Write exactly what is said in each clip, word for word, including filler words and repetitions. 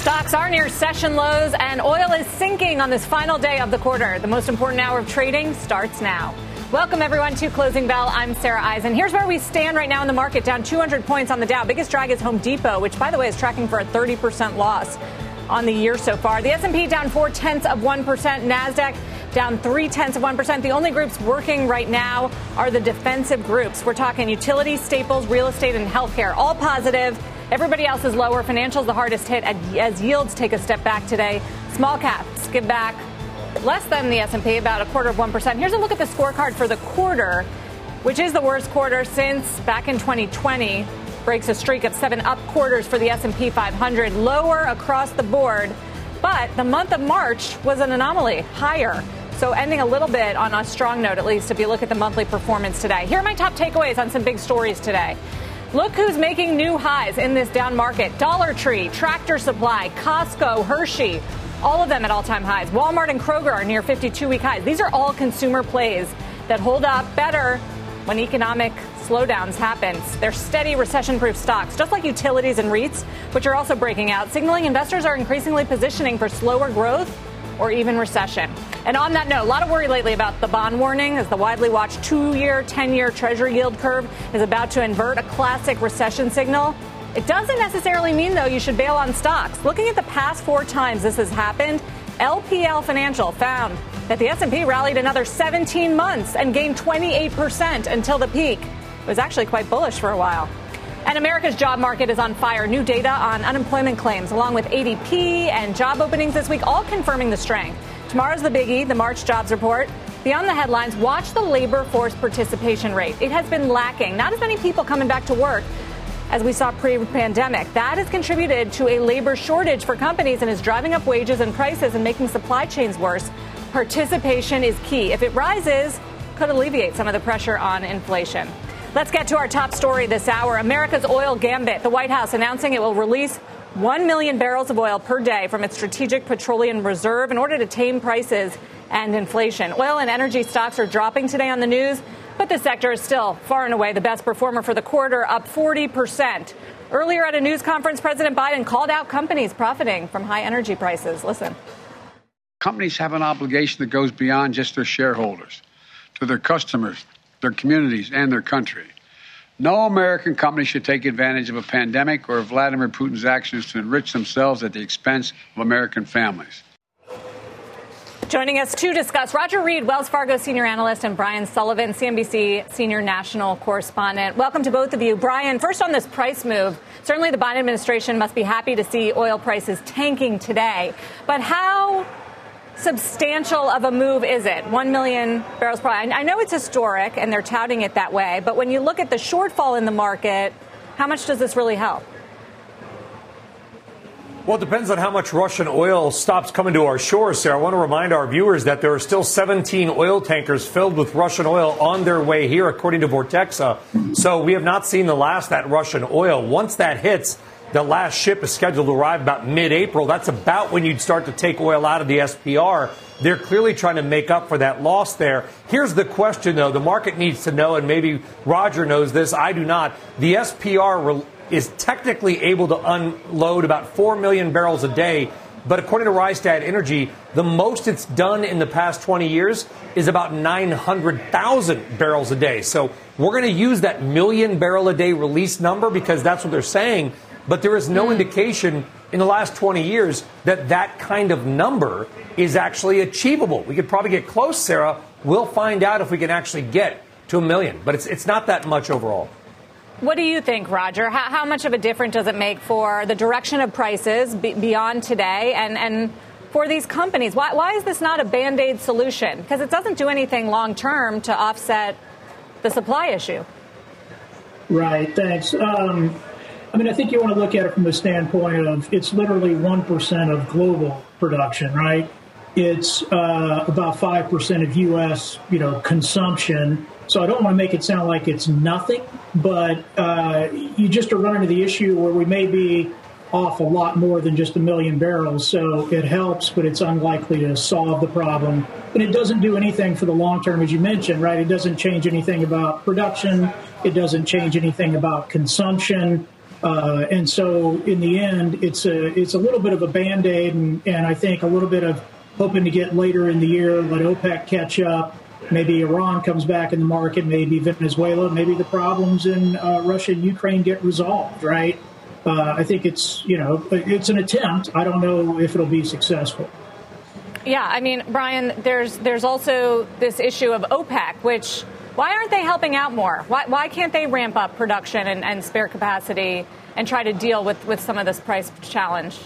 Stocks are near session lows, and oil is sinking on this final day of the quarter. The most important hour of trading starts now. Welcome, everyone, to Closing Bell. I'm Sarah Eisen. Here's where we stand right now in the market, down two hundred points on the Dow. Biggest drag is Home Depot, which, by the way, is tracking for a thirty percent loss on the year so far. The S and P down four tenths of one percent. NASDAQ down three tenths of one percent. The only groups working right now are the defensive groups. We're talking utilities, staples, real estate, and healthcare, all positive. Everybody else is lower. Financials the hardest hit as yields take a step back today. Small caps give back less than the S and P, about a quarter of one percent. Here's a look at the scorecard for the quarter, which is the worst quarter since back in twenty twenty. Breaks a streak of seven up quarters for the S and P five hundred, lower across the board. But the month of March was an anomaly, higher. So ending a little bit on a strong note, at least, if you look at the monthly performance today. Here are my top takeaways on some big stories today. Look who's making new highs in this down market. Dollar Tree, Tractor Supply, Costco, Hershey, all of them at all-time highs. Walmart and Kroger are near fifty-two-week highs. These are all consumer plays that hold up better when economic slowdowns happen. They're steady, recession-proof stocks, just like utilities and REITs, which are also breaking out, signaling investors are increasingly positioning for slower growth or even recession. And on that note, a lot of worry lately about the bond warning as the widely watched two-year, ten-year Treasury yield curve is about to invert, a classic recession signal. It doesn't necessarily mean, though, you should bail on stocks. Looking at the past four times this has happened, L P L Financial found that the S and P rallied another seventeen months and gained twenty-eight percent until the peak. It was actually quite bullish for a while. And America's job market is on fire. New data on unemployment claims, along with A D P and job openings this week, all confirming the strength. Tomorrow's the biggie, the March jobs report. Beyond the headlines, watch the labor force participation rate. It has been lacking. Not as many people coming back to work as we saw pre-pandemic. That has contributed to a labor shortage for companies and is driving up wages and prices and making supply chains worse. Participation is key. If it rises, could alleviate some of the pressure on inflation. Let's get to our top story this hour. America's oil gambit. The White House announcing it will release one million barrels of oil per day from its strategic petroleum reserve in order to tame prices and inflation. Oil and energy stocks are dropping today on the news, but the sector is still far and away the best performer for the quarter, up forty percent. Earlier at a news conference, President Biden called out companies profiting from high energy prices. Listen. Companies have an obligation that goes beyond just their shareholders, to their customers, their communities, and their country. No American company should take advantage of a pandemic or Vladimir Putin's actions to enrich themselves at the expense of American families. Joining us to discuss, Roger Reed, Wells Fargo senior analyst, and Brian Sullivan, C N B C senior national correspondent. Welcome to both of you. Brian, first on this price move, certainly the Biden administration must be happy to see oil prices tanking today. But how substantial of a move is it? One million barrels per hour. I know it's historic and they're touting it that way, but when you look at the shortfall in the market, how much does this really help? Well, it depends on how much Russian oil stops coming to our shores, Sarah. I want to remind our viewers that there are still seventeen oil tankers filled with Russian oil on their way here, according to Vortexa. So we have not seen the last of that Russian oil. Once that hits, the last ship is scheduled to arrive about mid-April. That's about when you'd start to take oil out of the S P R. They're clearly trying to make up for that loss there. Here's the question, though. The market needs to know, and maybe Roger knows this. I do not. The S P R Re- is technically able to unload about four million barrels a day. But according to Rystad Energy, the most it's done in the past twenty years is about nine hundred thousand barrels a day. So we're going to use that million barrel a day release number because that's what they're saying. But there is no indication in the last twenty years that that kind of number is actually achievable. We could probably get close, Sarah. We'll find out if we can actually get to a million. But it's it's not that much overall. What do you think, Roger? How, how much of a difference does it make for the direction of prices be, beyond today and, and for these companies? Why, why is this not a Band-Aid solution? Because it doesn't do anything long term to offset the supply issue. Right. Thanks. Um, I mean, I think you want to look at it from the standpoint of it's literally one percent of global production, right? It's uh, about five percent of U S, you know, consumption. So I don't want to make it sound like it's nothing, but uh, you just are running into the issue where we may be off a lot more than just a million barrels. So it helps, but it's unlikely to solve the problem. And it doesn't do anything for the long term, as you mentioned, right? It doesn't change anything about production. It doesn't change anything about consumption. Uh, and so in the end, it's a it's a little bit of a Band-Aid, and, and I think a little bit of hoping to get later in the year, let OPEC catch up. Maybe Iran comes back in the market, maybe Venezuela, maybe the problems in uh, Russia and Ukraine get resolved, right? Uh, I think it's, you know, it's an attempt. I don't know if it'll be successful. Yeah, I mean, Brian, there's there's also this issue of OPEC, which why aren't they helping out more? Why, why can't they ramp up production and, and spare capacity and try to deal with, with some of this price challenge?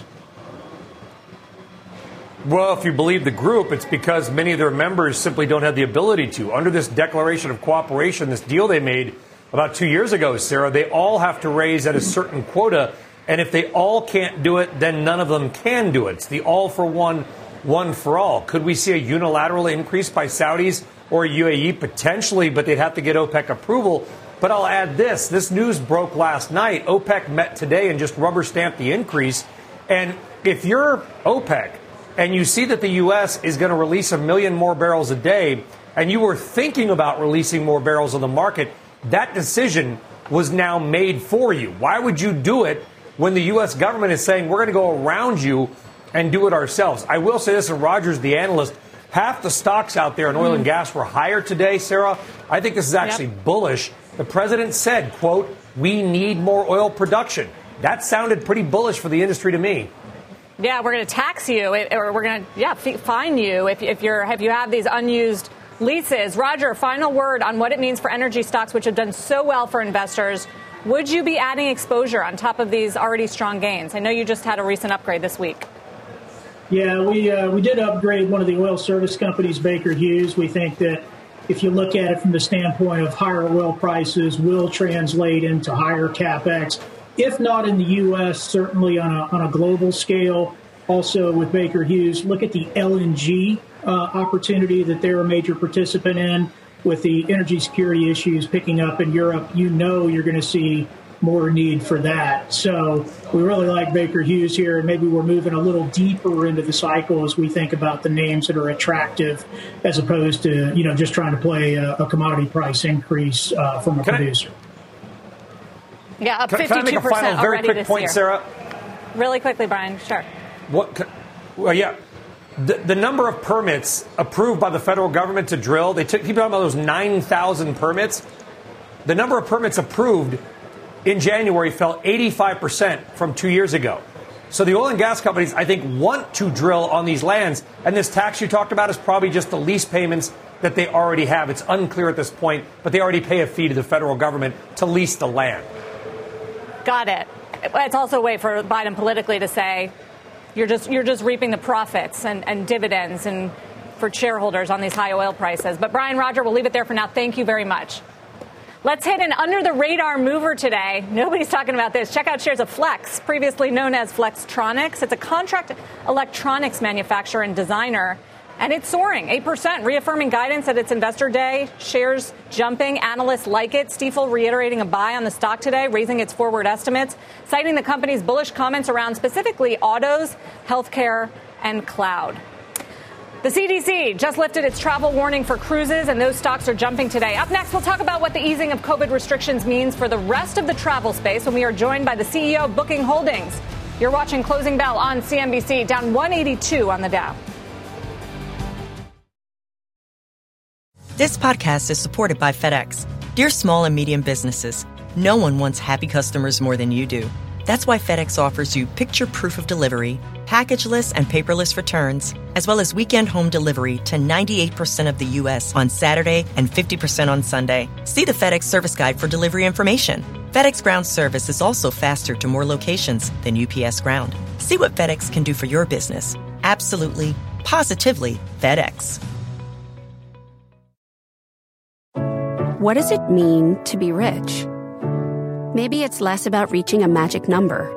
Well, if you believe the group, it's because many of their members simply don't have the ability to. Under this declaration of cooperation, this deal they made about two years ago, Sarah, they all have to raise at a certain quota. And if they all can't do it, then none of them can do it. It's the all for one, one for all. Could we see a unilateral increase by Saudis or U A E? Potentially, but they'd have to get OPEC approval. But I'll add this. This news broke last night. OPEC met today and just rubber stamped the increase. And if you're OPEC, and you see that the U S is going to release a million more barrels a day, and you were thinking about releasing more barrels on the market, that decision was now made for you. Why would you do it when the U S government is saying, we're going to go around you and do it ourselves? I will say this, and Rogers, the analyst, half the stocks out there in oil mm. and gas were higher today, Sarah. I think this is actually yep. bullish. The president said, quote, we need more oil production. That sounded pretty bullish for the industry to me. Yeah, we're going to tax you, or we're going to, yeah, fine you if, if you're if you have these unused leases. Roger, final word on what it means for energy stocks, which have done so well for investors. Would you be adding exposure on top of these already strong gains? I know you just had a recent upgrade this week. Yeah, we uh, we did upgrade one of the oil service companies, Baker Hughes. We think that if you look at it from the standpoint of higher oil prices will translate into higher CapEx. If not in the U S, certainly on a, on a global scale. Also with Baker Hughes, look at the L N G uh, opportunity that they're a major participant in. With the energy security issues picking up in Europe, you know you're going to see more need for that. So we really like Baker Hughes here, and maybe we're moving a little deeper into the cycle as we think about the names that are attractive, as opposed to, you know, just trying to play a, a commodity price increase uh, from a Can producer. I- Yeah, up fifty-two percent already this year. Can I make a final, very quick point, Sarah? Really quickly, Brian. Sure. What? Can, well, yeah. The, the number of permits approved by the federal government to drill, they took, keep talking about those nine thousand permits. The number of permits approved in January fell eighty-five percent from two years ago. So the oil and gas companies, I think, want to drill on these lands. And this tax you talked about is probably just the lease payments that they already have. It's unclear at this point, but they already pay a fee to the federal government to lease the land. Got it. It's also a way for Biden politically to say you're just you're just reaping the profits and, and dividends and for shareholders on these high oil prices. But Brian, Roger, we'll leave it there for now. Thank you very much. Let's hit an under the radar mover today. Nobody's talking about this. Check out shares of Flex, previously known as Flextronics. It's a contract electronics manufacturer and designer, and it's soaring eight percent, reaffirming guidance at its investor day. Shares jumping. Analysts like it. Stiefel reiterating a buy on the stock today, raising its forward estimates, citing the company's bullish comments around specifically autos, healthcare, and cloud. The C D C just lifted its travel warning for cruises, and those stocks are jumping today. Up next, we'll talk about what the easing of COVID restrictions means for the rest of the travel space when we are joined by the C E O of Booking Holdings. You're watching Closing Bell on C N B C, down one eighty-two on the Dow. This podcast is supported by FedEx. Dear small and medium businesses, no one wants happy customers more than you do. That's why FedEx offers you picture proof of delivery, packageless and paperless returns, as well as weekend home delivery to ninety-eight percent of the U S on Saturday and fifty percent on Sunday. See the FedEx service guide for delivery information. FedEx Ground service is also faster to more locations than U P S Ground. See what FedEx can do for your business. Absolutely, positively FedEx. What does it mean to be rich? Maybe it's less about reaching a magic number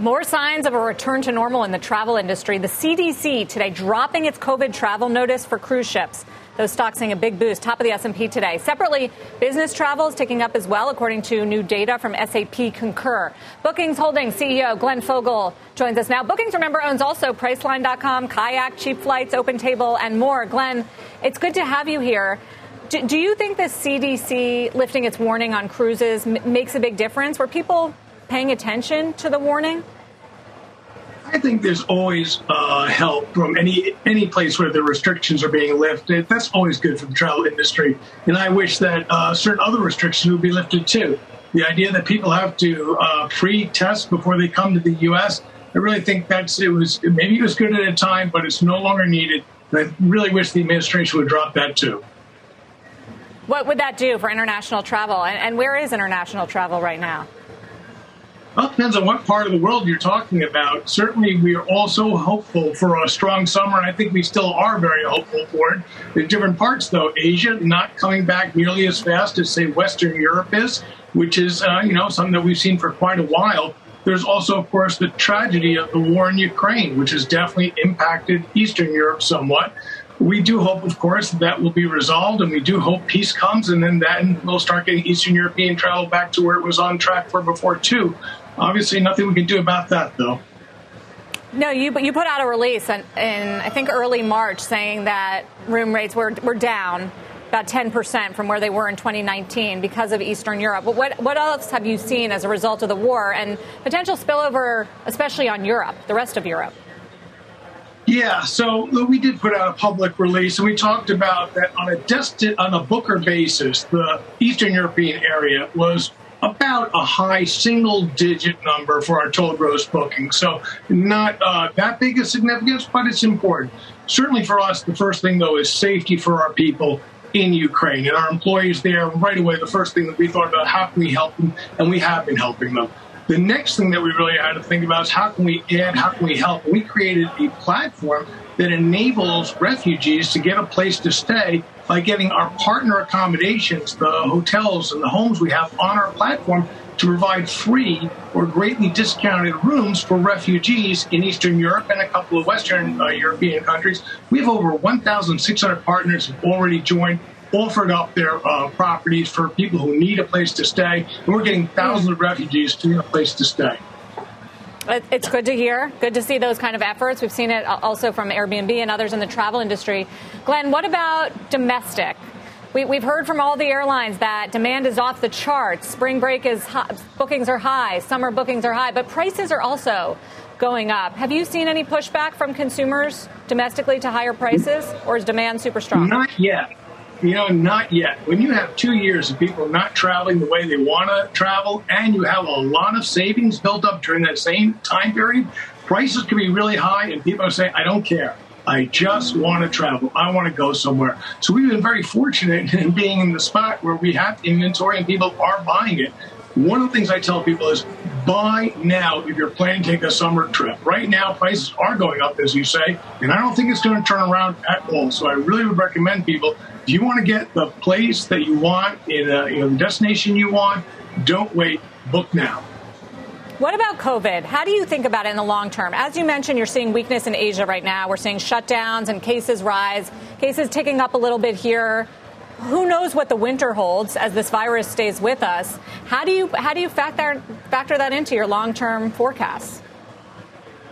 More signs of a return to normal in the travel industry. The C D C today dropping its COVID travel notice for cruise ships. Those stocks seeing a big boost, top of the S and P today. Separately, business travel is ticking up as well, according to new data from S A P Concur. Bookings Holdings C E O Glenn Fogel joins us now. Bookings, remember, owns also Priceline dot com, Kayak, Cheap Flights, Open Table, and more. Glenn, it's good to have you here. Do, do you think the C D C lifting its warning on cruises m- makes a big difference? Were people paying attention to the warning? I think there's always uh, help from any any place where the restrictions are being lifted. That's always good for the travel industry. And I wish that uh, certain other restrictions would be lifted too. The idea that people have to uh, pre-test before they come to the U S, I really think that's it was maybe it was good at a time, but it's no longer needed. And I really wish the administration would drop that too. What would that do for international travel? And, and where is international travel right now? Well, it depends on what part of the world you're talking about. Certainly, we are all so hopeful for a strong summer, and I think we still are very hopeful for it. There's different parts, though. Asia not coming back nearly as fast as, say, Western Europe is, which is, uh, you know, something that we've seen for quite a while. There's also, of course, the tragedy of the war in Ukraine, which has definitely impacted Eastern Europe somewhat. We do hope, of course, that will be resolved, and we do hope peace comes, and then that will start getting Eastern European travel back to where it was on track for before, too. Obviously, nothing we can do about that, though. No, you but you put out a release in, in, I think, early March saying that room rates were were down about ten percent from where they were in twenty nineteen because of Eastern Europe. But what, what else have you seen as a result of the war and potential spillover, especially on Europe, the rest of Europe? Yeah, so we did put out a public release, and we talked about that on a desti- on a Booker basis, the Eastern European area was about a high single-digit number for our total gross booking. So not uh, that big a significance, but it's important. Certainly for us, the first thing, though, is safety for our people in Ukraine. And our employees there, right away, the first thing that we thought about, how can we help them? And we have been helping them. The next thing that we really had to think about is how can we add, how can we help? We created a platform that enables refugees to get a place to stay by getting our partner accommodations, the hotels and the homes we have on our platform to provide free or greatly discounted rooms for refugees in Eastern Europe and a couple of Western uh, European countries. We have over one thousand six hundred partners who've already joined, offered up their uh, properties for people who need a place to stay. And we're getting thousands of refugees to need a place to stay. It's good to hear. Good to see those kind of efforts. We've seen it also from Airbnb and others in the travel industry. Glenn, what about domestic? We, we've heard from all the airlines that demand is off the charts. Spring break is high, bookings are high, summer bookings are high, but prices are also going up. Have you seen any pushback from consumers domestically to higher prices, or is demand super strong? Not yet. You know, not yet. When you have two years of people not traveling the way they want to travel and you have a lot of savings built up during that same time period, prices can be really high and people are saying, I don't care. I just want to travel. I want to go somewhere. So we've been very fortunate in being in the spot where we have inventory and people are buying it. One of the things I tell people is buy now if you're planning to take a summer trip. Right now, prices are going up, as you say, and I don't think it's going to turn around at all. So I really would recommend people, if you want to get the place that you want, in a, you know, the destination you want, don't wait, book now. What about COVID? How do you think about it in the long term? As you mentioned, you're seeing weakness in Asia right now. We're seeing shutdowns and cases rise, cases ticking up a little bit here. Who knows what the winter holds as this virus stays with us? How do you how do you factor factor that into your long-term forecasts?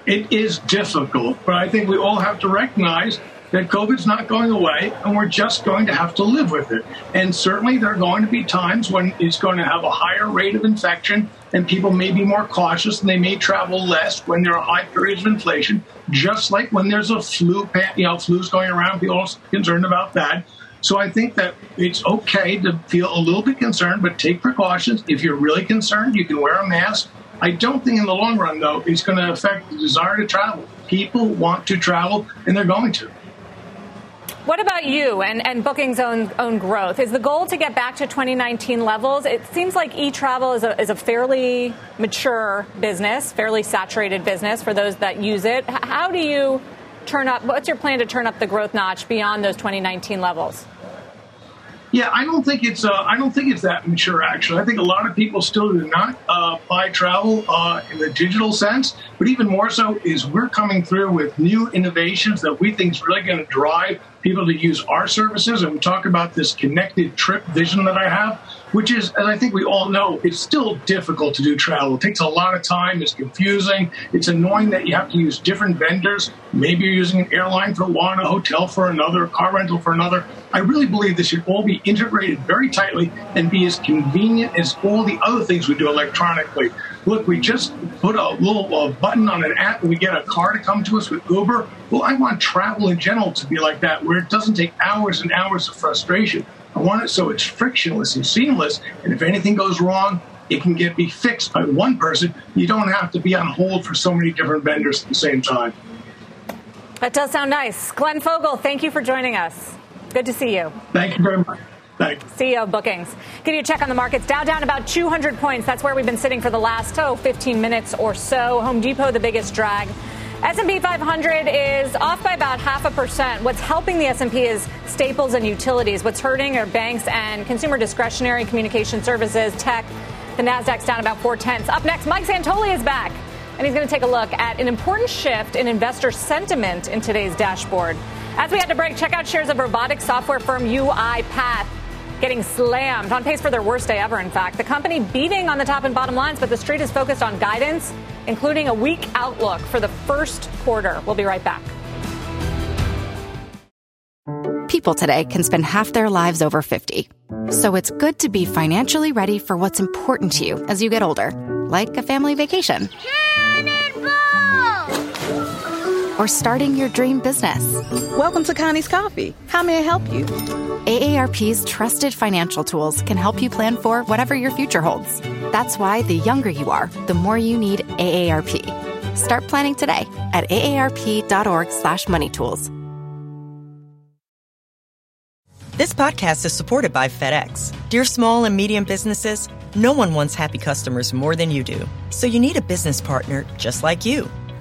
It is difficult, but I think we all have to recognize that COVID's not going away, and we're just going to have to live with it. And certainly there are going to be times when it's going to have a higher rate of infection, and people may be more cautious, and they may travel less when there are high periods of inflation, just like when there's a flu, you know, flu's going around, people are concerned about that. So I think that it's okay to feel a little bit concerned, but take precautions. If you're really concerned, you can wear a mask. I don't think in the long run, though, it's going to affect the desire to travel. People want to travel, and they're going to. What about you and, and Booking's own, own growth? Is the goal to get back to twenty nineteen levels? It seems like e-travel is a, is a fairly mature business, fairly saturated business for those that use it. How do you turn up, what's your plan to turn up the growth notch beyond those twenty nineteen levels? Yeah, I don't think it's uh, I don't think it's that mature, actually. I think a lot of people still do not uh, buy travel uh, in the digital sense, but even more so is we're coming through with new innovations that we think is really going to drive people to use our services. And we talk about this connected trip vision that I have, which is, as I think we all know, it's still difficult to do travel. It takes a lot of time. It's confusing. It's annoying that you have to use different vendors. Maybe you're using an airline for one, a hotel for another, a car rental for another. I really believe this should all be integrated very tightly and be as convenient as all the other things we do electronically. Look, we just put a little uh, button on an app and we get a car to come to us with Uber. Well, I want travel in general to be like that, where it doesn't take hours and hours of frustration. I want it so it's frictionless and seamless, and if anything goes wrong, it can get be fixed by one person. You don't have to be on hold for so many different vendors at the same time. That does sound nice. Glenn Fogel, thank you for joining us. Good to see you. Thank you very much. Thanks. C E O of Bookings. Give you a check on the markets. Dow down about two hundred points. That's where we've been sitting for the last, oh, fifteen minutes or so. Home Depot, the biggest drag. S and P five hundred is off by about half a percent. What's helping the S and P is staples and utilities. What's hurting are banks and consumer discretionary, communication services, tech. The Nasdaq's down about four tenths. Up next, Mike Santoli is back, and he's going to take a look at an important shift in investor sentiment in today's dashboard. As we head to break, check out shares of robotic software firm UiPath getting slammed, on pace for their worst day ever, in fact. The company beating on the top and bottom lines, but the street is focused on guidance, including a weak outlook for the first quarter. We'll be right back. People today can spend half their lives over fifty. So it's good to be financially ready for what's important to you as you get older, like a family vacation. Cannonball! Or starting your dream business. Welcome to Connie's Coffee. How may I help you? A A R P's trusted financial tools can help you plan for whatever your future holds. That's why the younger you are, the more you need A A R P. Start planning today at aarp.org slash money tools. This podcast is supported by FedEx. Dear small and medium businesses, no one wants happy customers more than you do. So you need a business partner just like you.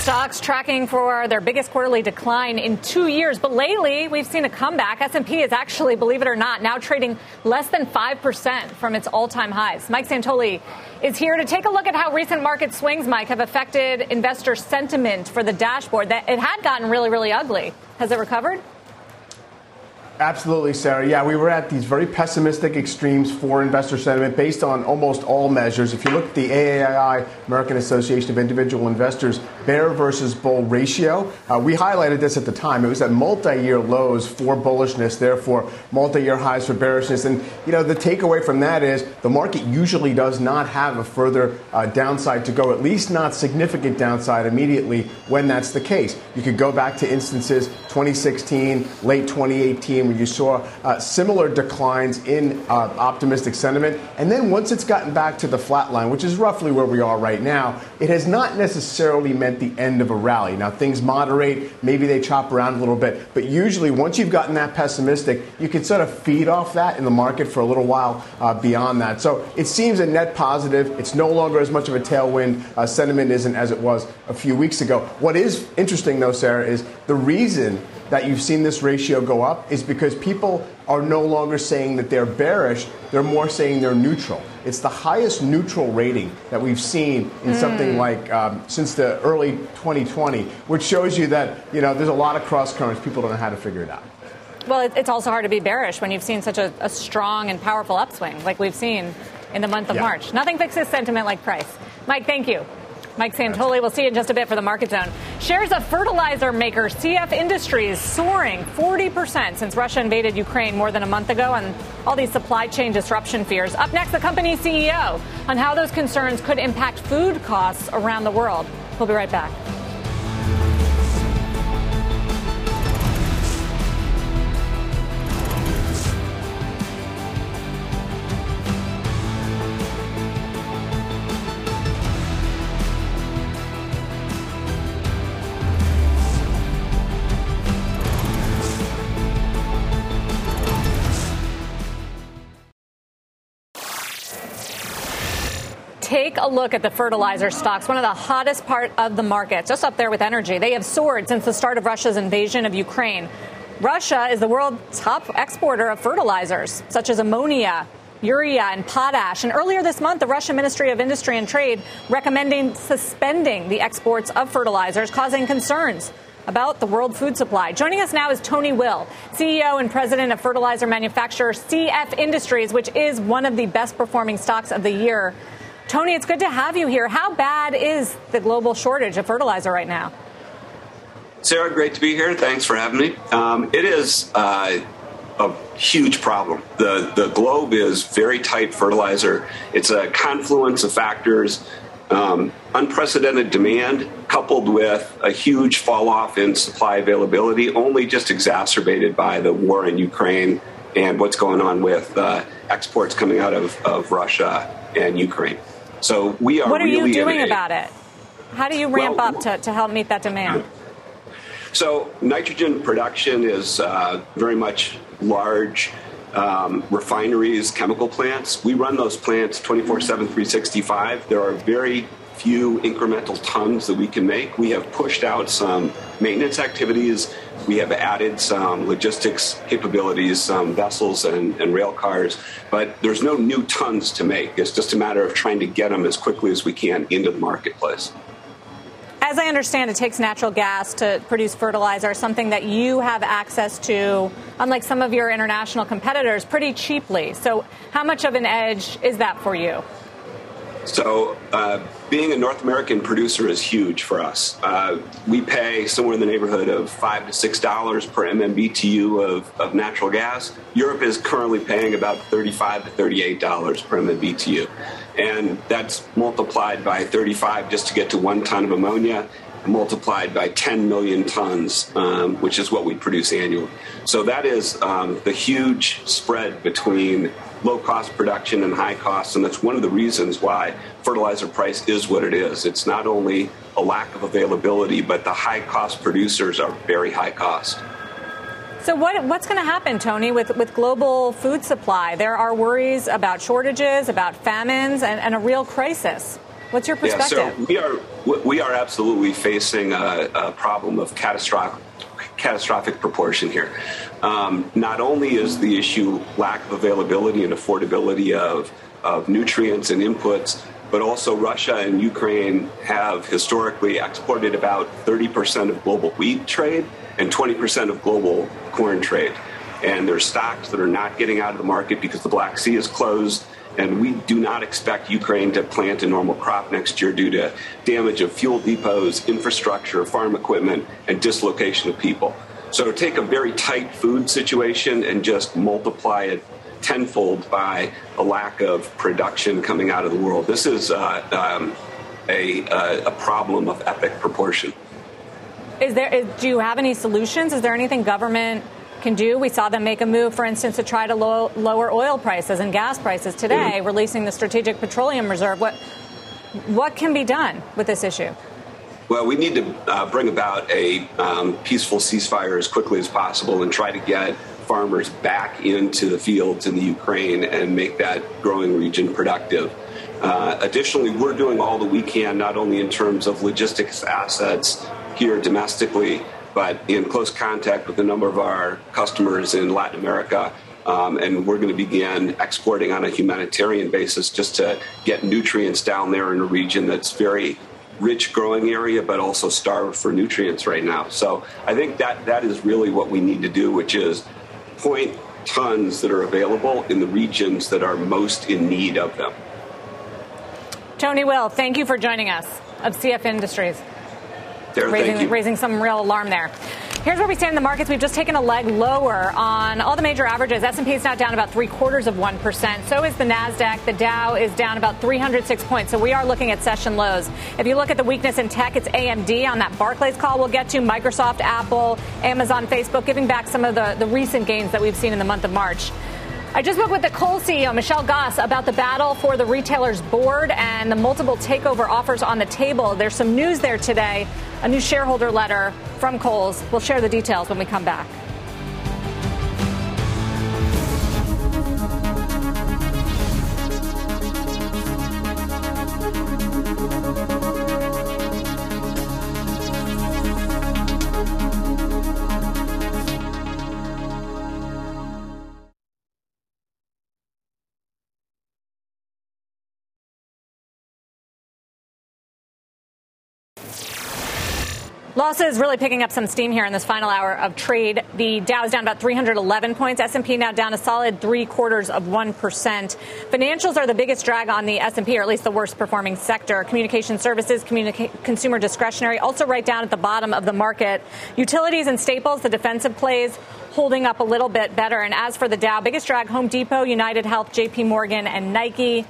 Stocks tracking for their biggest quarterly decline in two years. But lately, we've seen a comeback. S and P is actually, believe it or not, now trading less than five percent from its all-time highs. Mike Santoli is here to take a look at how recent market swings, Mike, have affected investor sentiment for the dashboard. That it had gotten really, really ugly. Has it recovered? Absolutely, Sarah. Yeah, we were at these very pessimistic extremes for investor sentiment based on almost all measures. If you look at the A A I I, American Association of Individual Investors, bear versus bull ratio, uh, we highlighted this at the time. It was at multi-year lows for bullishness, therefore multi-year highs for bearishness. And, you know, the takeaway from that is the market usually does not have a further uh, downside to go, at least not significant downside immediately when that's the case. You could go back to instances twenty sixteen, late twenty eighteen, when you saw uh, similar declines in uh, optimistic sentiment. And then once it's gotten back to the flat line, which is roughly where we are right now, it has not necessarily meant the end of a rally. Now, things moderate. Maybe they chop around a little bit. But usually, once you've gotten that pessimistic, you can sort of feed off that in the market for a little while uh, beyond that. So it seems a net positive. It's no longer as much of a tailwind. Uh, sentiment isn't as it was a few weeks ago. What is interesting, though, Sarah, is the reason that you've seen this ratio go up is because people are no longer saying that they're bearish, they're more saying they're neutral. It's the highest neutral rating that we've seen in mm. something like um, since the early twenty twenty, which shows you that, you know, there's a lot of cross currents. People don't know how to figure it out. Well, it's also hard to be bearish when you've seen such a, a strong and powerful upswing like we've seen in the month of yeah. March. Nothing fixes sentiment like price. Mike, thank you. Mike Santoli, we'll see you in just a bit for the Market Zone. Shares of fertilizer maker C F Industries soaring forty percent since Russia invaded Ukraine more than a month ago, and all these supply chain disruption fears. Up next, the company's C E O on how those concerns could impact food costs around the world. We'll be right back. Take a look at the fertilizer stocks, one of the hottest part of the market, just up there with energy. They have soared since the start of Russia's invasion of Ukraine. Russia is the world's top exporter of fertilizers, such as ammonia, urea, and potash. And earlier this month, the Russian Ministry of Industry and Trade recommended suspending the exports of fertilizers, causing concerns about the world food supply. Joining us now is Tony Will, C E O and president of fertilizer manufacturer C F Industries, which is one of the best performing stocks of the year. Tony, it's good to have you here. How bad is the global shortage of fertilizer right now? Sarah, great to be here. Thanks for having me. Um, it is uh, a huge problem. The, the globe is very tight fertilizer. It's a confluence of factors, um, unprecedented demand, coupled with a huge fall off in supply availability, only just exacerbated by the war in Ukraine and what's going on with uh, exports coming out of, of Russia and Ukraine. So we are. What are really you doing a, about it? How do you ramp well, up to, to help meet that demand? So nitrogen production is uh, very much large um, refineries, chemical plants. We run those plants twenty-four seven, three sixty-five. There are very few incremental tons that we can make. We have pushed out some maintenance activities. We have added some logistics capabilities, some vessels and, and rail cars, but there's no new tons to make. It's just a matter of trying to get them as quickly as we can into the marketplace. As I understand, it takes natural gas to produce fertilizer, something that you have access to, unlike some of your international competitors, pretty cheaply. So how much of an edge is that for you? So uh, being a North American producer is huge for us. Uh, we pay somewhere in the neighborhood of five to six dollars per M M B T U of, of natural gas. Europe is currently paying about thirty-five to thirty-eight dollars per M M B T U. And that's multiplied by thirty-five just to get to one ton of ammonia, multiplied by ten million tons, um, which is what we produce annually. So that is um, the huge spread between low-cost production and high costs, and that's one of the reasons why fertilizer price is what it is. It's not only a lack of availability, but the high-cost producers are very high cost. So what, what's going to happen, Tony, with, with global food supply? There are worries about shortages, about famines, and, and a real crisis. What's your perspective? Yeah, so we are, we are absolutely facing a, a problem of catastrophic catastrophic proportion here. Um, not only is the issue lack of availability and affordability of, of nutrients and inputs, but also Russia and Ukraine have historically exported about thirty percent of global wheat trade and twenty percent of global corn trade. And there's stocks that are not getting out of the market because the Black Sea is closed. And we do not expect Ukraine to plant a normal crop next year due to damage of fuel depots, infrastructure, farm equipment, and dislocation of people. So take a very tight food situation and just multiply it tenfold by a lack of production coming out of the world. This is uh, um, a, a problem of epic proportion. Is there? Is, do you have any solutions? Is there anything government can do? We saw them make a move, for instance, to try to low, lower oil prices and gas prices today, mm-hmm. releasing the Strategic Petroleum Reserve. What what can be done with this issue? Well, we need to uh, bring about a um, peaceful ceasefire as quickly as possible and try to get farmers back into the fields in the Ukraine and make that growing region productive. Uh, additionally, we're doing all that we can, not only in terms of logistics assets here domestically, but in close contact with a number of our customers in Latin America. Um, and we're going to begin exporting on a humanitarian basis just to get nutrients down there in a region that's very rich growing area, but also starved for nutrients right now. So I think that that is really what we need to do, which is pinpoint tons that are available in the regions that are most in need of them. Tony Will, thank you for joining us of C F Industries. Sarah, raising, raising some real alarm there. Here's where we stand in the markets. We've just taken a leg lower on all the major averages. S and P is now down about three quarters of one percent. So is the NASDAQ. The Dow is down about three hundred six points. So we are looking at session lows. If you look at the weakness in tech, it's A M D on that Barclays call we'll get to, Microsoft, Apple, Amazon, Facebook, giving back some of the, the recent gains that we've seen in the month of March. I just spoke with the coal C E O, Michelle Goss, about the battle for the retailer's board and the multiple takeover offers on the table. There's some news there today, a new shareholder letter from Kohl's. We'll share the details when we come back. Losses really picking up some steam here in this final hour of trade. The Dow is down about three hundred eleven points. S and P now down a solid three quarters of one percent. Financials are the biggest drag on the S and P, or at least the worst performing sector. Communication services, communica- consumer discretionary, also right down at the bottom of the market. Utilities and staples, the defensive plays, holding up a little bit better. And as for the Dow, biggest drag, Home Depot, United Health, J P Morgan, and Nike.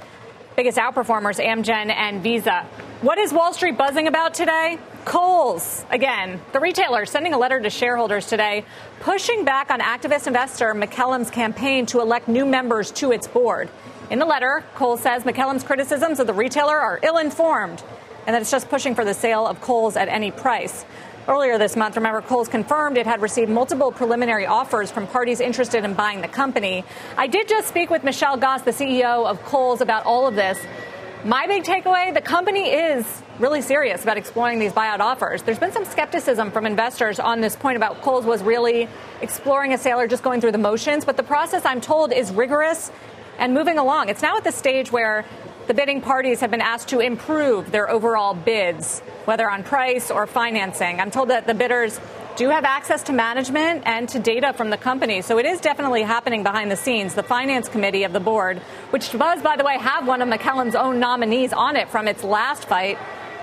Biggest outperformers, Amgen and Visa. What is Wall Street buzzing about today? Kohl's, again, the retailer sending a letter to shareholders today, pushing back on activist investor McKellam's campaign to elect new members to its board. In the letter, Kohl's says McKellam's criticisms of the retailer are ill-informed and that it's just pushing for the sale of Kohl's at any price. Earlier this month, remember, Kohl's confirmed it had received multiple preliminary offers from parties interested in buying the company. I did just speak with Michelle Goss, the C E O of Kohl's, about all of this. My big takeaway, the company is really serious about exploring these buyout offers. There's been some skepticism from investors on this point about Kohl's was really exploring a sale or just going through the motions. But the process, I'm told, is rigorous and moving along. It's now at the stage where the bidding parties have been asked to improve their overall bids, whether on price or financing. I'm told that the bidders do have access to management and to data from the company. So it is definitely happening behind the scenes. The finance committee of the board, which does, by the way, have one of McKellam's own nominees on it from its last fight,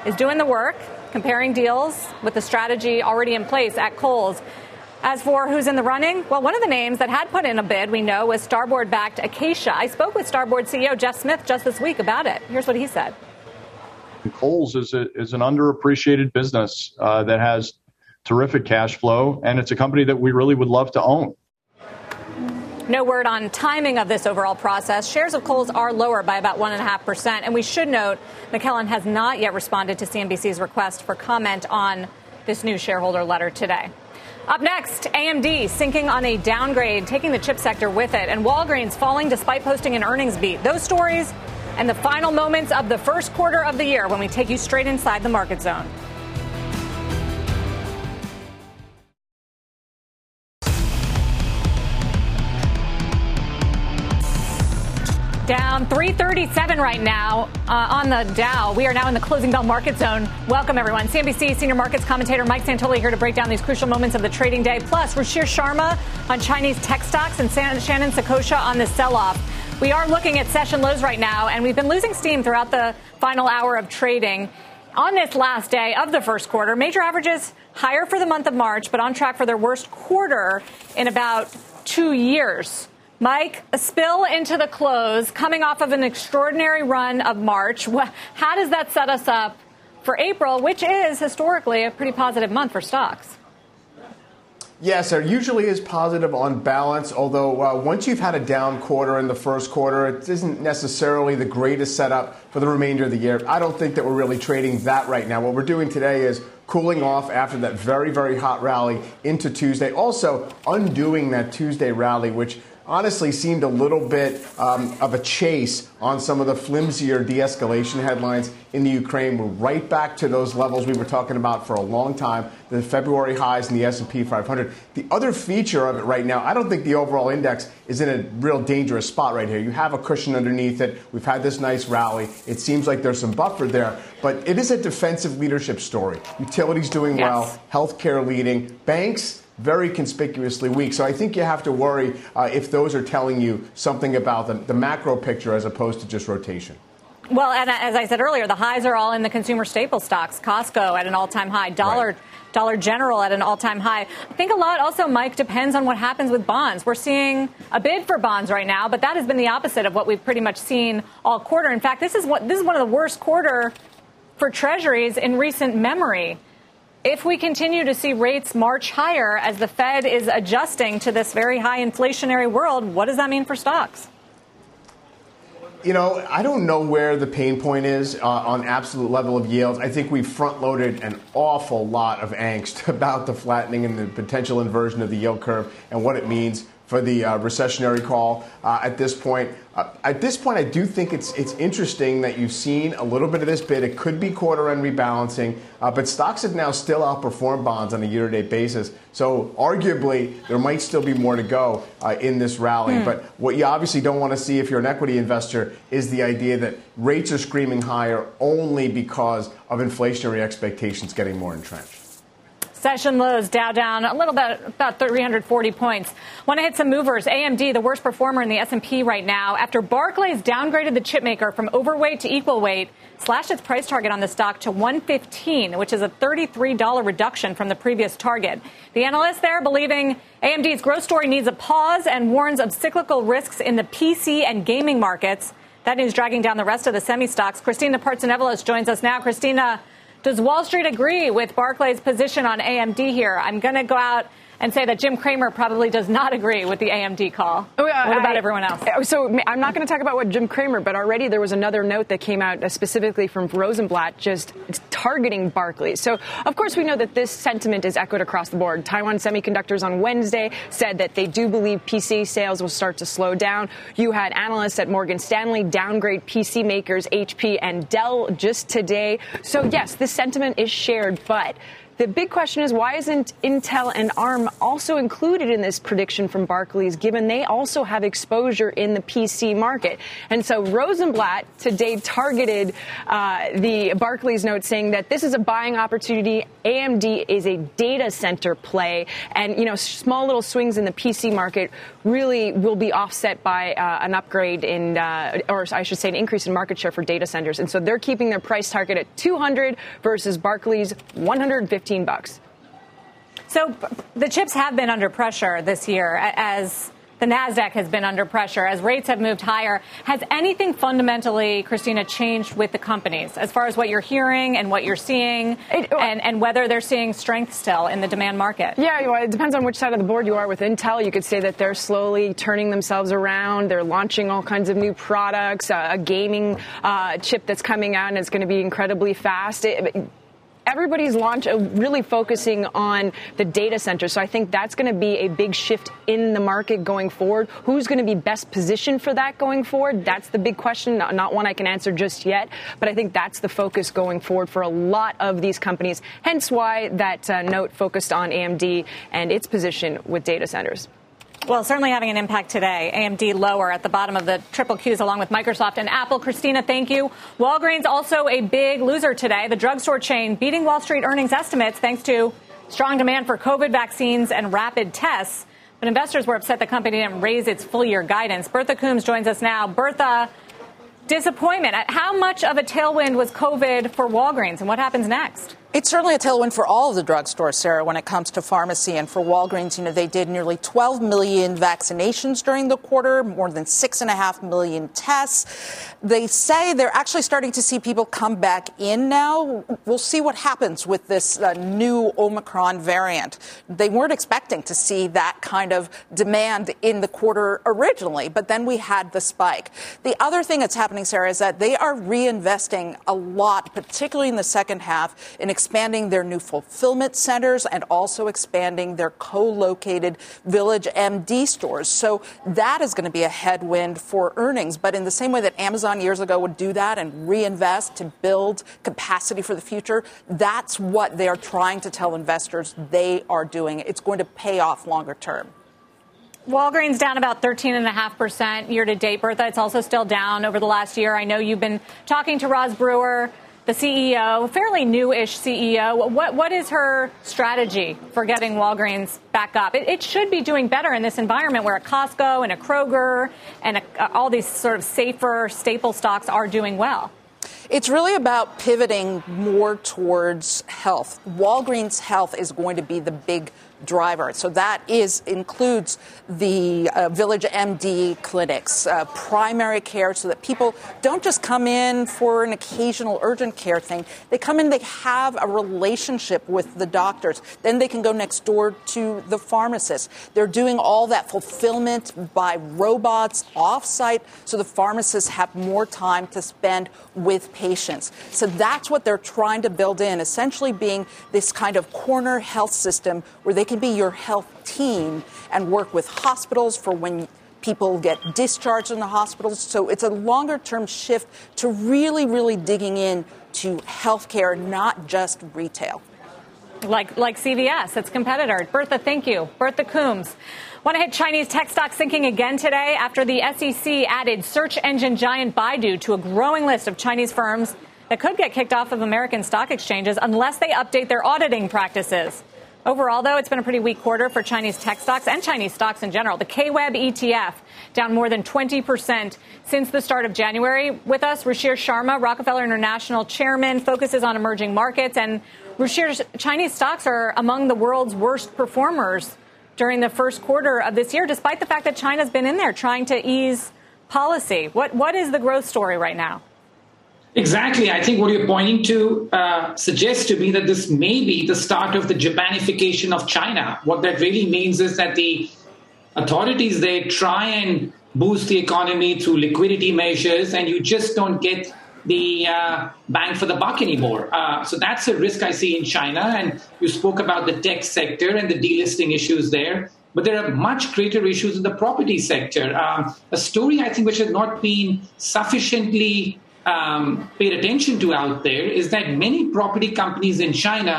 is doing the work, comparing deals with the strategy already in place at Kohl's. As for who's in the running, well, one of the names that had put in a bid, we know, was Starboard-backed Acacia. I spoke with Starboard C E O Jeff Smith just this week about it. Here's what he said. Kohl's is, a, is an underappreciated business uh, that has terrific cash flow, and it's a company that we really would love to own. No word on timing of this overall process. Shares of Kohl's are lower by about one point five percent, and we should note McKellam has not yet responded to C N B C's request for comment on this new shareholder letter today. Up next, A M D sinking on a downgrade, taking the chip sector with it, and Walgreens falling despite posting an earnings beat. Those stories and the final moments of the first quarter of the year when we take you straight inside the market zone. Down three thirty-seven right now uh, on the Dow. We are now in the Closing Bell market zone. Welcome, everyone. C N B C senior markets commentator Mike Santoli here to break down these crucial moments of the trading day. Plus, Ruchir Sharma on Chinese tech stocks and San- Shannon Saccocia on the sell-off. We are looking at session lows right now, and we've been losing steam throughout the final hour of trading. On this last day of the first quarter, major averages higher for the month of March, but on track for their worst quarter in about two years. Mike, a spill into the close coming off of an extraordinary run of March. How does that set us up for April, which is historically a pretty positive month for stocks? Yes, it usually is positive on balance, although uh, once you've had a down quarter in the first quarter, it isn't necessarily the greatest setup for the remainder of the year. I don't think that we're really trading that right now. What we're doing today is cooling off after that very, very hot rally into Tuesday. Also, undoing that Tuesday rally, which honestly seemed a little bit um, of a chase on some of the flimsier de-escalation headlines in the Ukraine. We're right back to those levels we were talking about for a long time, the February highs in the S and P five hundred. The other feature of it right now, I don't think the overall index is in a real dangerous spot right here. You have a cushion underneath it. We've had this nice rally. It seems like there's some buffer there, but it is a defensive leadership story. Utilities doing yes. well, healthcare leading, banks very conspicuously weak. So I think you have to worry uh, if those are telling you something about the, the macro picture as opposed to just rotation. Well, and as I said earlier, the highs are all in the consumer staple stocks. Costco at an all-time high, Dollar right. Dollar General at an all-time high. I think a lot also, Mike, depends on what happens with bonds. We're seeing a bid for bonds right now, but that has been the opposite of what we've pretty much seen all quarter. In fact, this is what this is one of the worst quarter for Treasuries in recent memory. If we continue to see rates march higher as the Fed is adjusting to this very high inflationary world, what does that mean for stocks? You know, I don't know where the pain point is uh, on absolute level of yields. I think we've front-loaded an awful lot of angst about the flattening and the potential inversion of the yield curve and what it means for the uh, recessionary call uh, at this point. Uh, at this point, I do think it's it's interesting that you've seen a little bit of this bid. It could be quarter-end rebalancing, uh, but stocks have now still outperformed bonds on a year-to-date basis. So arguably, there might still be more to go uh, in this rally. Mm. But what you obviously don't want to see if you're an equity investor is the idea that rates are screaming higher only because of inflationary expectations getting more entrenched. Session lows, Dow down a little bit, about three hundred forty points. Want to hit some movers. A M D, the worst performer in the S and P right now, after Barclays downgraded the chipmaker from overweight to equal weight, slashed its price target on the stock to one fifteen, which is a thirty-three dollars reduction from the previous target. The analysts there believing A M D's growth story needs a pause and warns of cyclical risks in the P C and gaming markets. That news dragging down the rest of the semi-stocks. Christina Partsinevelos joins us now. Christina, does Wall Street agree with Barclays' position on A M D here? I'm going to go out and say that Jim Cramer probably does not agree with the A M D call. What about I, everyone else? So I'm not going to talk about what Jim Cramer, but already there was another note that came out specifically from Rosenblatt just targeting Barclays. So, of course, we know that this sentiment is echoed across the board. Taiwan Semiconductors on Wednesday said that they do believe P C sales will start to slow down. You had analysts at Morgan Stanley downgrade P C makers H P and Dell just today. So, yes, this sentiment is shared, but the big question is, why isn't Intel and ARM also included in this prediction from Barclays, given they also have exposure in the P C market? And so Rosenblatt today targeted uh, the Barclays note, saying that this is a buying opportunity. A M D is a data center play. And, you know, small little swings in the P C market really will be offset by uh, an upgrade in uh, or I should say an increase in market share for data centers. And so they're keeping their price target at two hundred versus Barclays one hundred fifty. fifteen bucks. So the chips have been under pressure this year, as the NASDAQ has been under pressure, as rates have moved higher. Has anything fundamentally, Christina, changed with the companies as far as what you're hearing and what you're seeing it, uh, and, and whether they're seeing strength still in the demand market? Yeah, well, it depends on which side of the board you are with Intel. You could say that they're slowly turning themselves around. They're launching all kinds of new products, uh, a gaming uh, chip that's coming out, and it's going to be incredibly fast. It, Everybody's launch really focusing on the data center. So I think that's going to be a big shift in the market going forward. Who's going to be best positioned for that going forward? That's the big question, not one I can answer just yet. But I think that's the focus going forward for a lot of these companies, hence why that uh, note focused on A M D and its position with data centers. Well, certainly having an impact today. A M D lower at the bottom of the triple Qs along with Microsoft and Apple. Christina, thank you. Walgreens also a big loser today. The drugstore chain beating Wall Street earnings estimates thanks to strong demand for COVID vaccines and rapid tests. But investors were upset the company didn't raise its full year guidance. Bertha Coombs joins us now. Bertha, disappointment. How much of a tailwind was COVID for Walgreens and what happens next? It's certainly a tailwind for all of the drugstores, Sarah, when it comes to pharmacy. And for Walgreens, you know, they did nearly twelve million vaccinations during the quarter, more than six and a half million tests. They say they're actually starting to see people come back in now. We'll see what happens with this uh, new Omicron variant. They weren't expecting to see that kind of demand in the quarter originally, but then we had the spike. The other thing that's happening, Sarah, is that they are reinvesting a lot, particularly in the second half, in expanding their new fulfillment centers and also expanding their co-located Village M D stores. So that is going to be a headwind for earnings. But in the same way that Amazon years ago would do that and reinvest to build capacity for the future, that's what they are trying to tell investors they are doing. It's going to pay off longer term. Walgreens down about thirteen point five percent year to date. Bertha, it's also still down over the last year. I know you've been talking to Roz Brewer the C E O, fairly new-ish C E O. What what is her strategy for getting Walgreens back up? It, it should be doing better in this environment where a Costco and a Kroger and a, all these sort of safer staple stocks are doing well. It's really about pivoting more towards health. Walgreens Health is going to be the big driver. So that is includes the uh, Village M D clinics, uh, primary care, so that people don't just come in for an occasional urgent care thing. They come in, they have a relationship with the doctors. Then they can go next door to the pharmacist. They're doing all that fulfillment by robots off-site, so the pharmacists have more time to spend with patients. So that's what they're trying to build in, essentially being this kind of corner health system where they can be your health team and work with hospitals for when people get discharged in the hospitals. So it's a longer-term shift to really, really digging in to healthcare, not just retail. Like like C V S, its competitor. Bertha, thank you. Bertha Coombs. Want to hit Chinese tech stocks sinking again today after the S E C added search engine giant Baidu to a growing list of Chinese firms that could get kicked off of American stock exchanges unless they update their auditing practices. Overall, though, it's been a pretty weak quarter for Chinese tech stocks and Chinese stocks in general. The K-Web E T F down more than twenty percent since the start of January. With us, Ruchir Sharma, Rockefeller International chairman, focuses on emerging markets. And Ruchir, Chinese stocks are among the world's worst performers during the first quarter of this year, despite the fact that China's been in there trying to ease policy. What what is the growth story right now? Exactly. I think what you're pointing to uh, suggests to me that this may be the start of the Japanification of China. What that really means is that the authorities there try and boost the economy through liquidity measures, and you just don't get the uh, bang for the buck anymore. Uh, so that's a risk I see in China. And you spoke about the tech sector and the delisting issues there. But there are much greater issues in the property sector. Uh, a story, I think, which has not been sufficiently Um, paid attention to out there is that many property companies in China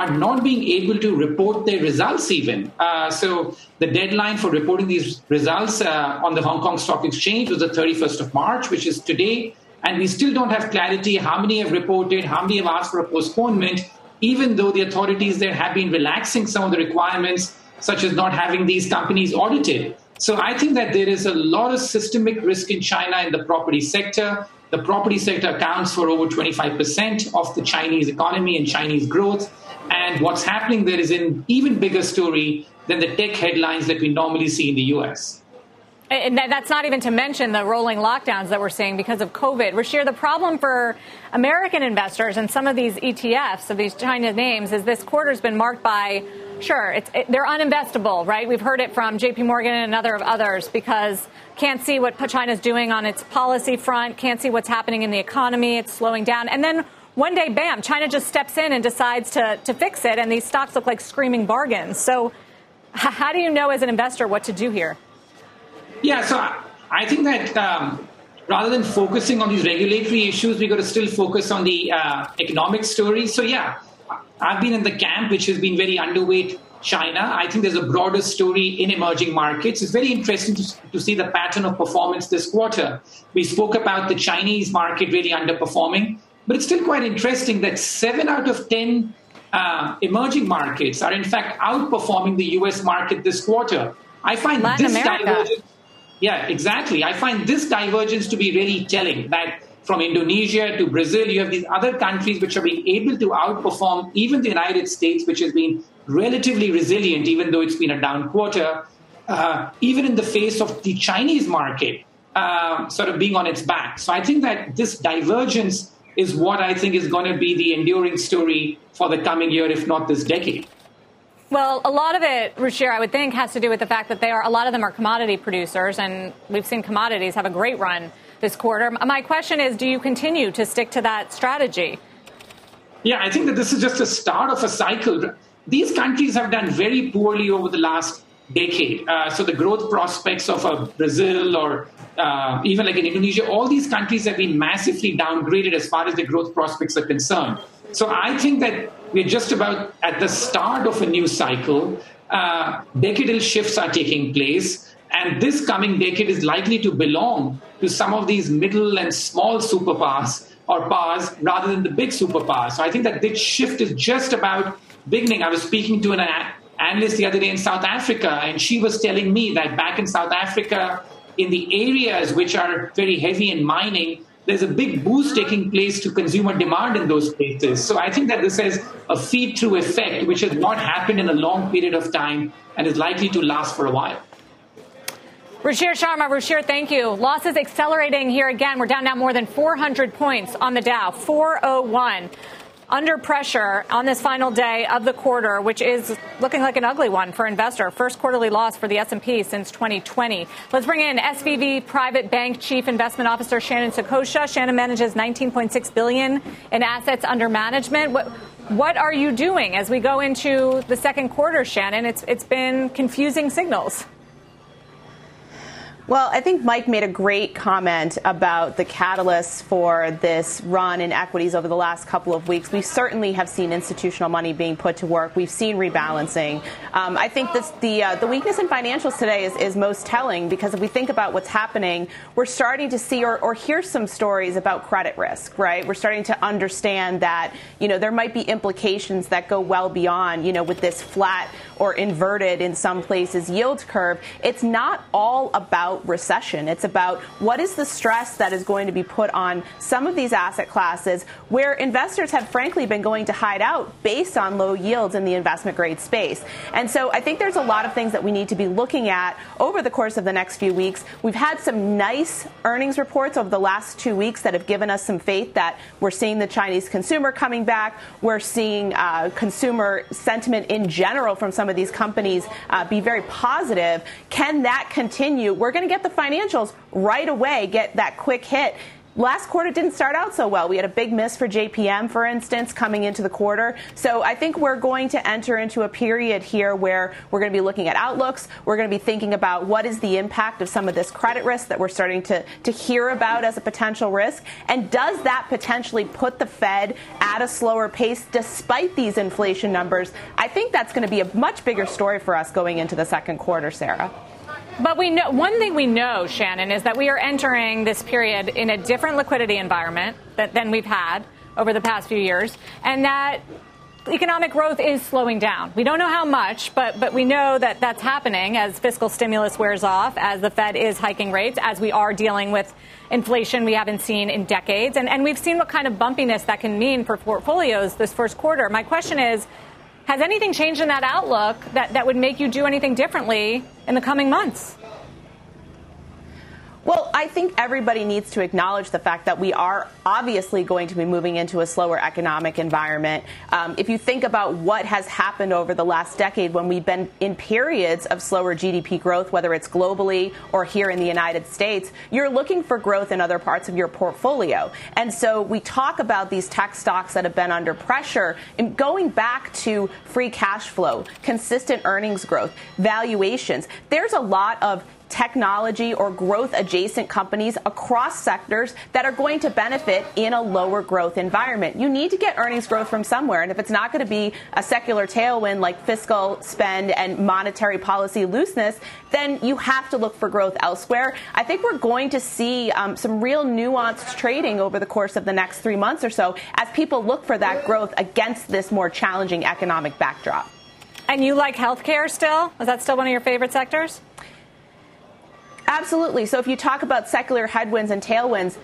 are not being able to report their results even. Uh, so the deadline for reporting these results uh, on the Hong Kong Stock Exchange was the thirty-first of March, which is today. And we still don't have clarity how many have reported, how many have asked for a postponement, even though the authorities there have been relaxing some of the requirements, such as not having these companies audited. So I think that there is a lot of systemic risk in China in the property sector. The property sector accounts for over twenty-five percent of the Chinese economy and Chinese growth. And what's happening there is an even bigger story than the tech headlines that we normally see in the U S. And that's not even to mention the rolling lockdowns that we're seeing because of COVID. Ruchir, the problem for American investors and some of these E T Fs of these China names is this quarter's been marked by, sure, it's, it, they're uninvestable, right? We've heard it from J P Morgan and other of others because can't see what China's doing on its policy front, can't see what's happening in the economy, it's slowing down. And then one day, bam, China just steps in and decides to, to fix it, and these stocks look like screaming bargains. So how do you know as an investor what to do here? Yeah, so I think that um, rather than focusing on these regulatory issues, we've got to still focus on the uh, economic story. So, yeah, I've been in the camp, which has been very underweight China. I think there's a broader story in emerging markets. It's very interesting to, to see the pattern of performance this quarter. We spoke about the Chinese market really underperforming, but it's still quite interesting that seven out of ten uh, emerging markets are, in fact, outperforming the U S market this quarter. I find Latin this America. divergence. Yeah, exactly. I find this divergence to be really telling, that from Indonesia to Brazil, you have these other countries which are being able to outperform even the United States, which has been relatively resilient, even though it's been a down quarter, uh, even in the face of the Chinese market uh, sort of being on its back. So I think that this divergence is what I think is going to be the enduring story for the coming year, if not this decade. Well, a lot of it, Ruchir, I would think, has to do with the fact that they are a lot of them are commodity producers, and we've seen commodities have a great run this quarter. My question is, do you continue to stick to that strategy? Yeah, I think that this is just the start of a cycle. These countries have done very poorly over the last decade. Uh, so the growth prospects of uh, Brazil or uh, even like in Indonesia, all these countries have been massively downgraded as far as the growth prospects are concerned. So I think that we're just about at the start of a new cycle. Uh, decadal shifts are taking place, and this coming decade is likely to belong to some of these middle and small superpowers or powers rather than the big superpowers. So I think that this shift is just about beginning. I was speaking to an analyst the other day in South Africa, and she was telling me that back in South Africa, in the areas which are very heavy in mining, there's a big boost taking place to consumer demand in those places. So I think that this is a feed-through effect, which has not happened in a long period of time and is likely to last for a while. Ruchir Sharma, Ruchir, thank you. Losses accelerating here again. We're down now more than four hundred points on the Dow, four oh one. Under pressure on this final day of the quarter, which is looking like an ugly one for investor. First quarterly loss for the S and P since twenty twenty. Let's bring in S V B Private Bank Chief Investment Officer Shannon Saccocia. Shannon manages nineteen point six billion dollars in assets under management. What, what are you doing as we go into the second quarter, Shannon? It's it's been confusing signals. Well, I think Mike made a great comment about the catalysts for this run in equities over the last couple of weeks. We certainly have seen institutional money being put to work. We've seen rebalancing. Um, I think this, the uh, the weakness in financials today is, is most telling, because if we think about what's happening, we're starting to see or, or hear some stories about credit risk, right? We're starting to understand that, you know, there might be implications that go well beyond, you know, with this flat or inverted in some places yield curve. It's not all about recession. It's about what is the stress that is going to be put on some of these asset classes where investors have frankly been going to hide out based on low yields in the investment grade space. And so I think there's a lot of things that we need to be looking at over the course of the next few weeks. We've had some nice earnings reports over the last two weeks that have given us some faith that we're seeing the Chinese consumer coming back. We're seeing uh, consumer sentiment in general from some of these companies uh, be very positive. Can that continue? We're going to get the financials right away, get that quick hit. Last quarter didn't start out so well. We had a big miss for J P M, for instance, coming into the quarter. So I think we're going to enter into a period here where we're going to be looking at outlooks. We're going to be thinking about what is the impact of some of this credit risk that we're starting to, to hear about as a potential risk. And does that potentially put the Fed at a slower pace despite these inflation numbers? I think that's going to be a much bigger story for us going into the second quarter, Sarah. But we know one thing we know, Shannon, is that we are entering this period in a different liquidity environment that, than we've had over the past few years, and that economic growth is slowing down. We don't know how much, but but we know that that's happening as fiscal stimulus wears off, as the Fed is hiking rates, as we are dealing with inflation we haven't seen in decades. And, and we've seen what kind of bumpiness that can mean for portfolios this first quarter. My question is, has anything changed in that outlook that, that would make you do anything differently in the coming months? Well, I think everybody needs to acknowledge the fact that we are obviously going to be moving into a slower economic environment. Um, if you think about what has happened over the last decade when we've been in periods of slower G D P growth, whether it's globally or here in the United States, you're looking for growth in other parts of your portfolio. And so we talk about these tech stocks that have been under pressure and going back to free cash flow, consistent earnings growth, valuations. There's a lot of technology or growth adjacent companies across sectors that are going to benefit in a lower growth environment. You need to get earnings growth from somewhere. And if it's not going to be a secular tailwind like fiscal spend and monetary policy looseness, then you have to look for growth elsewhere. I think we're going to see um, some real nuanced trading over the course of the next three months or so as people look for that growth against this more challenging economic backdrop. And you like healthcare still? Is that still one of your favorite sectors? Absolutely. So if you talk about secular headwinds and tailwinds,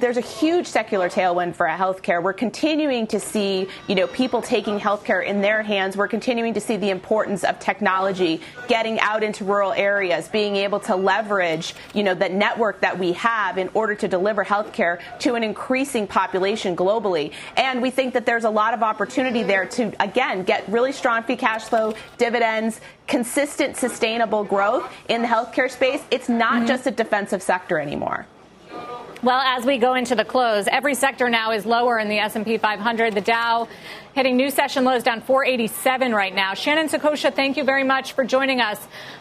there's a huge secular tailwind for healthcare. We're continuing to see, you know, people taking healthcare in their hands. We're continuing to see the importance of technology, getting out into rural areas, being able to leverage, you know, the network that we have in order to deliver healthcare to an increasing population globally. And we think that there's a lot of opportunity there to, again, get really strong free cash flow, dividends, consistent, sustainable growth in the healthcare space. It's not mm-hmm. just a defensive sector anymore. Well, as we go into the close, every sector now is lower in the S and P five hundred. The Dow hitting new session lows down four eighty-seven right now. Shannon Saccocia, thank you very much for joining us.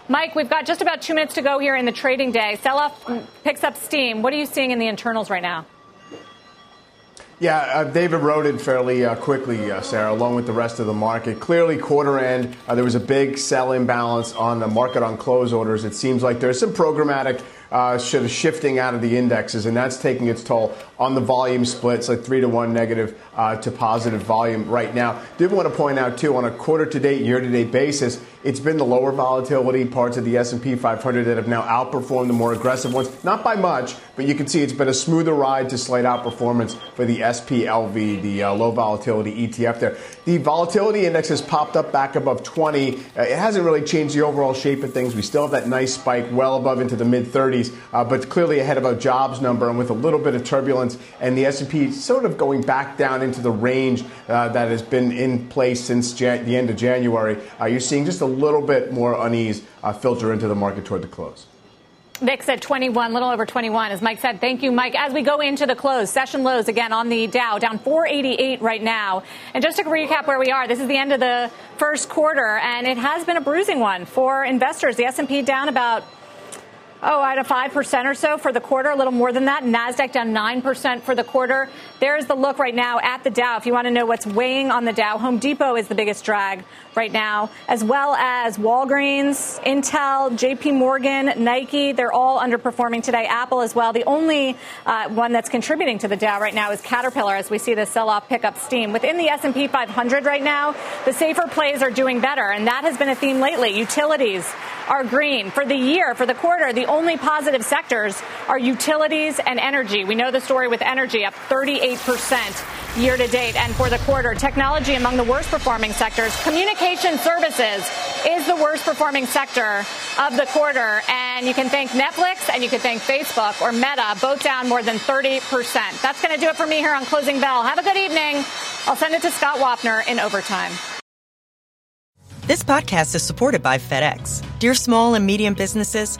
Mike, we've got just about two minutes to go here in the trading day. Sell-off picks up steam. What are you seeing in the internals right now? Yeah, uh, they've eroded fairly uh, quickly, uh, Sarah, along with the rest of the market. Clearly, quarter end, uh, there was a big sell imbalance on the market on close orders. It seems like there's some programmatic uh, shifting out of the indexes, and that's taking its toll on the volume splits, like three to one negative uh, to positive volume right now. Did want to point out too, on a quarter to date, year to date basis, it's been the lower volatility parts of the S and P five hundred that have now outperformed the more aggressive ones. Not by much, but you can see it's been a smoother ride to slight outperformance for the S P L V, the uh, low volatility E T F there. The volatility index has popped up back above twenty. Uh, it hasn't really changed the overall shape of things. We still have that nice spike well above into the mid thirties, uh, but clearly ahead of a jobs number and with a little bit of turbulence, and the S and P sort of going back down into the range uh, that has been in place since Jan- the end of January. Uh, you're seeing just a little bit more unease uh, filter into the market toward the close. Nick's at twenty-one, a little over twenty-one, as Mike said. Thank you, Mike. As we go into the close, session lows again on the Dow, down four eighty-eight right now. And just to recap where we are, this is the end of the first quarter, and it has been a bruising one for investors. The S and P down about Oh, I had a five percent or so for the quarter, a little more than that. NASDAQ down nine percent for the quarter. There's the look right now at the Dow. If you want to know what's weighing on the Dow, Home Depot is the biggest drag right now, as well as Walgreens, Intel, J P Morgan, Nike. They're all underperforming today. Apple as well. The only uh, one that's contributing to the Dow right now is Caterpillar, as we see the sell-off pick up steam. Within the S and P five hundred right now, the safer plays are doing better, and that has been a theme lately. Utilities are green. For the year, for the quarter, the only positive sectors are utilities and energy. We know the story with energy, up thirty-eight percent year to date. And for the quarter, technology among the worst performing sectors. Communication services is the worst performing sector of the quarter. And you can thank Netflix and you can thank Facebook or Meta, both down more than thirty percent. That's going to do it for me here on Closing Bell. Have a good evening. I'll send it to Scott Wapner in overtime. This podcast is supported by FedEx. Dear small and medium businesses,